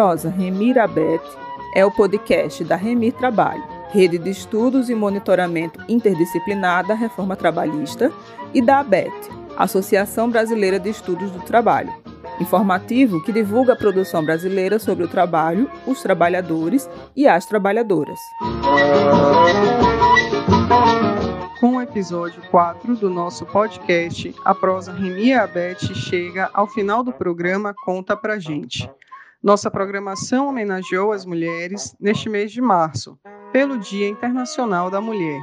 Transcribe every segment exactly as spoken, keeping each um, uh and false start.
Prosa Remir Abete é o podcast da Remir Trabalho, Rede de Estudos e Monitoramento Interdisciplinar da Reforma Trabalhista, e da ABET, Associação Brasileira de Estudos do Trabalho, informativo que divulga a produção brasileira sobre o trabalho, os trabalhadores e as trabalhadoras. Com o episódio quatro do nosso podcast, a prosa Remir Abete chega ao final do programa Conta Pra Gente. Nossa programação homenageou as mulheres neste mês de março, pelo Dia Internacional da Mulher.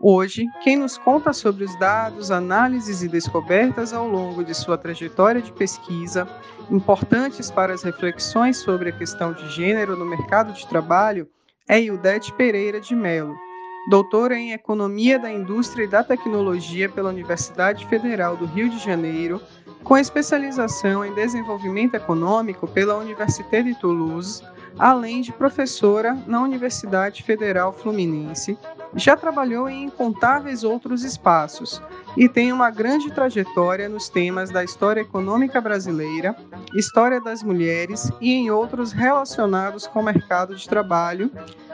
Hoje, quem nos conta sobre os dados, análises e descobertas ao longo de sua trajetória de pesquisa, importantes para as reflexões sobre a questão de gênero no mercado de trabalho, é Yudete Pereira de Melo, doutora em Economia da Indústria e da Tecnologia pela Universidade Federal do Rio de Janeiro, com especialização em Desenvolvimento Econômico pela Université de Toulouse, além de professora na Universidade Federal Fluminense. Já trabalhou em incontáveis outros espaços e tem uma grande trajetória nos temas da história econômica brasileira, história das mulheres e em outros relacionados com o mercado de trabalho,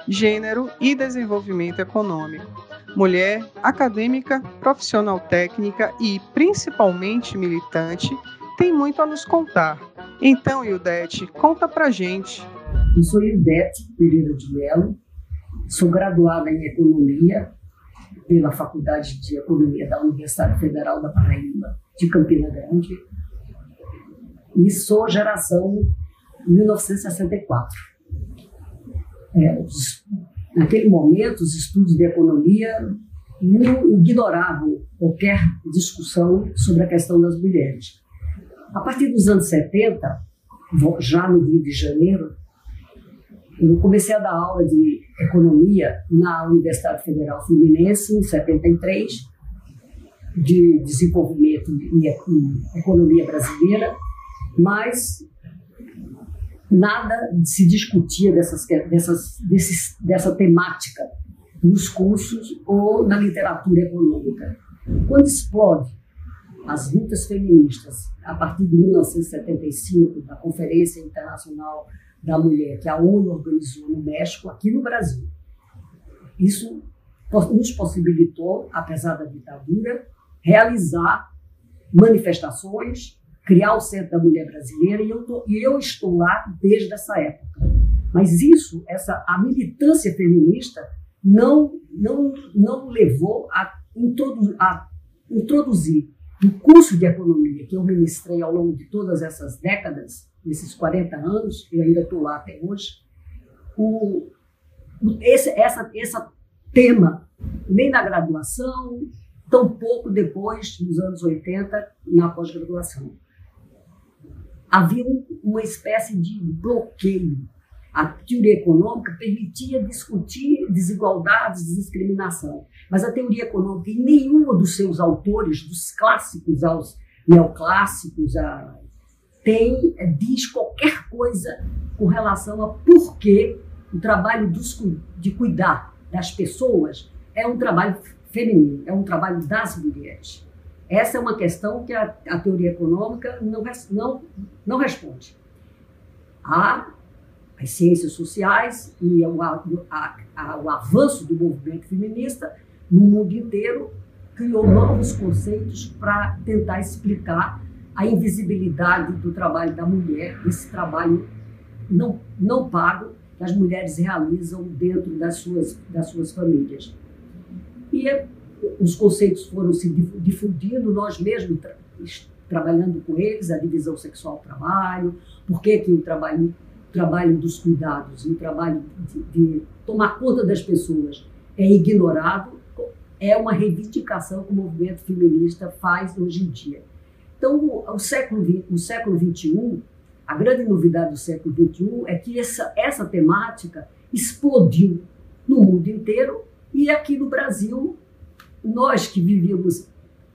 gênero e desenvolvimento econômico. Mulher, acadêmica, profissional técnica e, principalmente, militante, tem muito a nos contar. Então, Yudete, conta pra gente. Eu sou Yudete Pereira de Melo, sou graduada em Economia pela Faculdade de Economia da Universidade Federal da Paraíba, de Campina Grande, e sou geração mil novecentos e sessenta e quatro. É, os, naquele momento, os estudos de economia não ignoravam qualquer discussão sobre a questão das mulheres. A partir dos anos setenta, já no Rio de Janeiro, eu comecei a dar aula de economia na Universidade Federal Fluminense, em setenta e três, de desenvolvimento e economia brasileira, mas nada se discutia dessas, dessas, desses, dessa temática nos cursos ou na literatura econômica. Quando explode as lutas feministas, a partir de mil novecentos e setenta e cinco, da Conferência Internacional da Mulher, que a ONU organizou no México, aqui no Brasil. Isso nos possibilitou, apesar da ditadura, realizar manifestações, criar o Centro da Mulher Brasileira, e eu, tô, e eu estou lá desde essa época. Mas isso, essa, a militância feminista, não, não, não levou a, introdu, a introduzir no curso de economia que eu ministrei ao longo de todas essas décadas, nesses quarenta anos, eu ainda estou lá até hoje, o, esse essa, essa tema, nem na graduação, tampouco depois, nos anos oitenta, na pós-graduação. Havia um, uma espécie de bloqueio. A teoria econômica permitia discutir desigualdades, discriminação, mas a teoria econômica, em nenhuma dos seus autores, dos clássicos aos neoclássicos, a Tem, diz qualquer coisa com relação a por que o trabalho dos, de cuidar das pessoas é um trabalho feminino, é um trabalho das mulheres. Essa é uma questão que a, a teoria econômica não, não, não responde. Há as ciências sociais e o, a, a, o avanço do movimento feminista no mundo inteiro criou novos conceitos para tentar explicar a invisibilidade do trabalho da mulher, esse trabalho não, não pago que as mulheres realizam dentro das suas, das suas famílias. E os conceitos foram se difundindo, nós mesmos tra- trabalhando com eles, a divisão sexual do trabalho, por que que o trabalho, o trabalho dos cuidados, o trabalho de, de tomar conta das pessoas é ignorado, é uma reivindicação que o movimento feminista faz hoje em dia. Então, o século, o século vinte e um, a grande novidade do século vinte e um é que essa, essa temática explodiu no mundo inteiro e aqui no Brasil, nós que vivíamos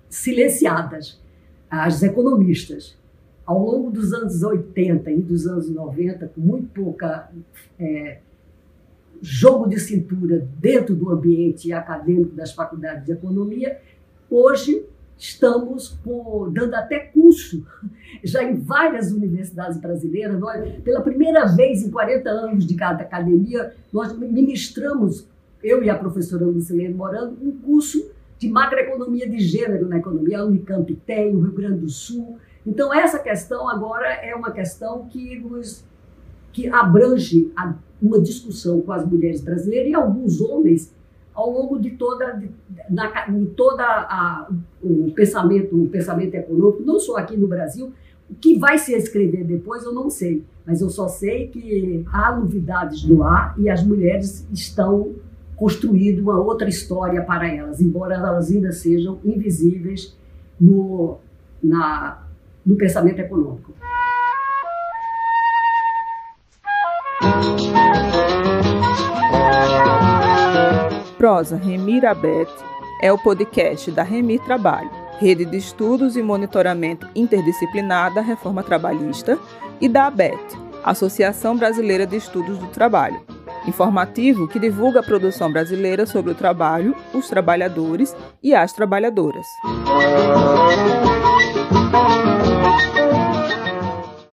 silenciadas, as economistas, ao longo dos anos oitenta e dos anos noventa, com muito pouca é, jogo de cintura dentro do ambiente acadêmico das faculdades de economia, hoje estamos por, dando até curso já em várias universidades brasileiras. Nós, pela primeira vez em quarenta anos de cada academia, nós ministramos, eu e a professora Lucile Morando, um curso de macroeconomia de gênero na economia. A Unicamp tem, o Rio Grande do Sul. Então, essa questão agora é uma questão que, nos, que abrange a, uma discussão com as mulheres brasileiras e alguns homens ao longo de toda, de, na, de toda a, o, pensamento, o pensamento econômico, não só aqui no Brasil. O que vai se escrever depois eu não sei, mas eu só sei que há novidades no ar e as mulheres estão construindo uma outra história para elas, embora elas ainda sejam invisíveis no, na, no pensamento econômico. Prosa Remir Abete é o podcast da Remir Trabalho, Rede de Estudos e Monitoramento Interdisciplinar da Reforma Trabalhista, e da ABET, Associação Brasileira de Estudos do Trabalho, informativo que divulga a produção brasileira sobre o trabalho, os trabalhadores e as trabalhadoras.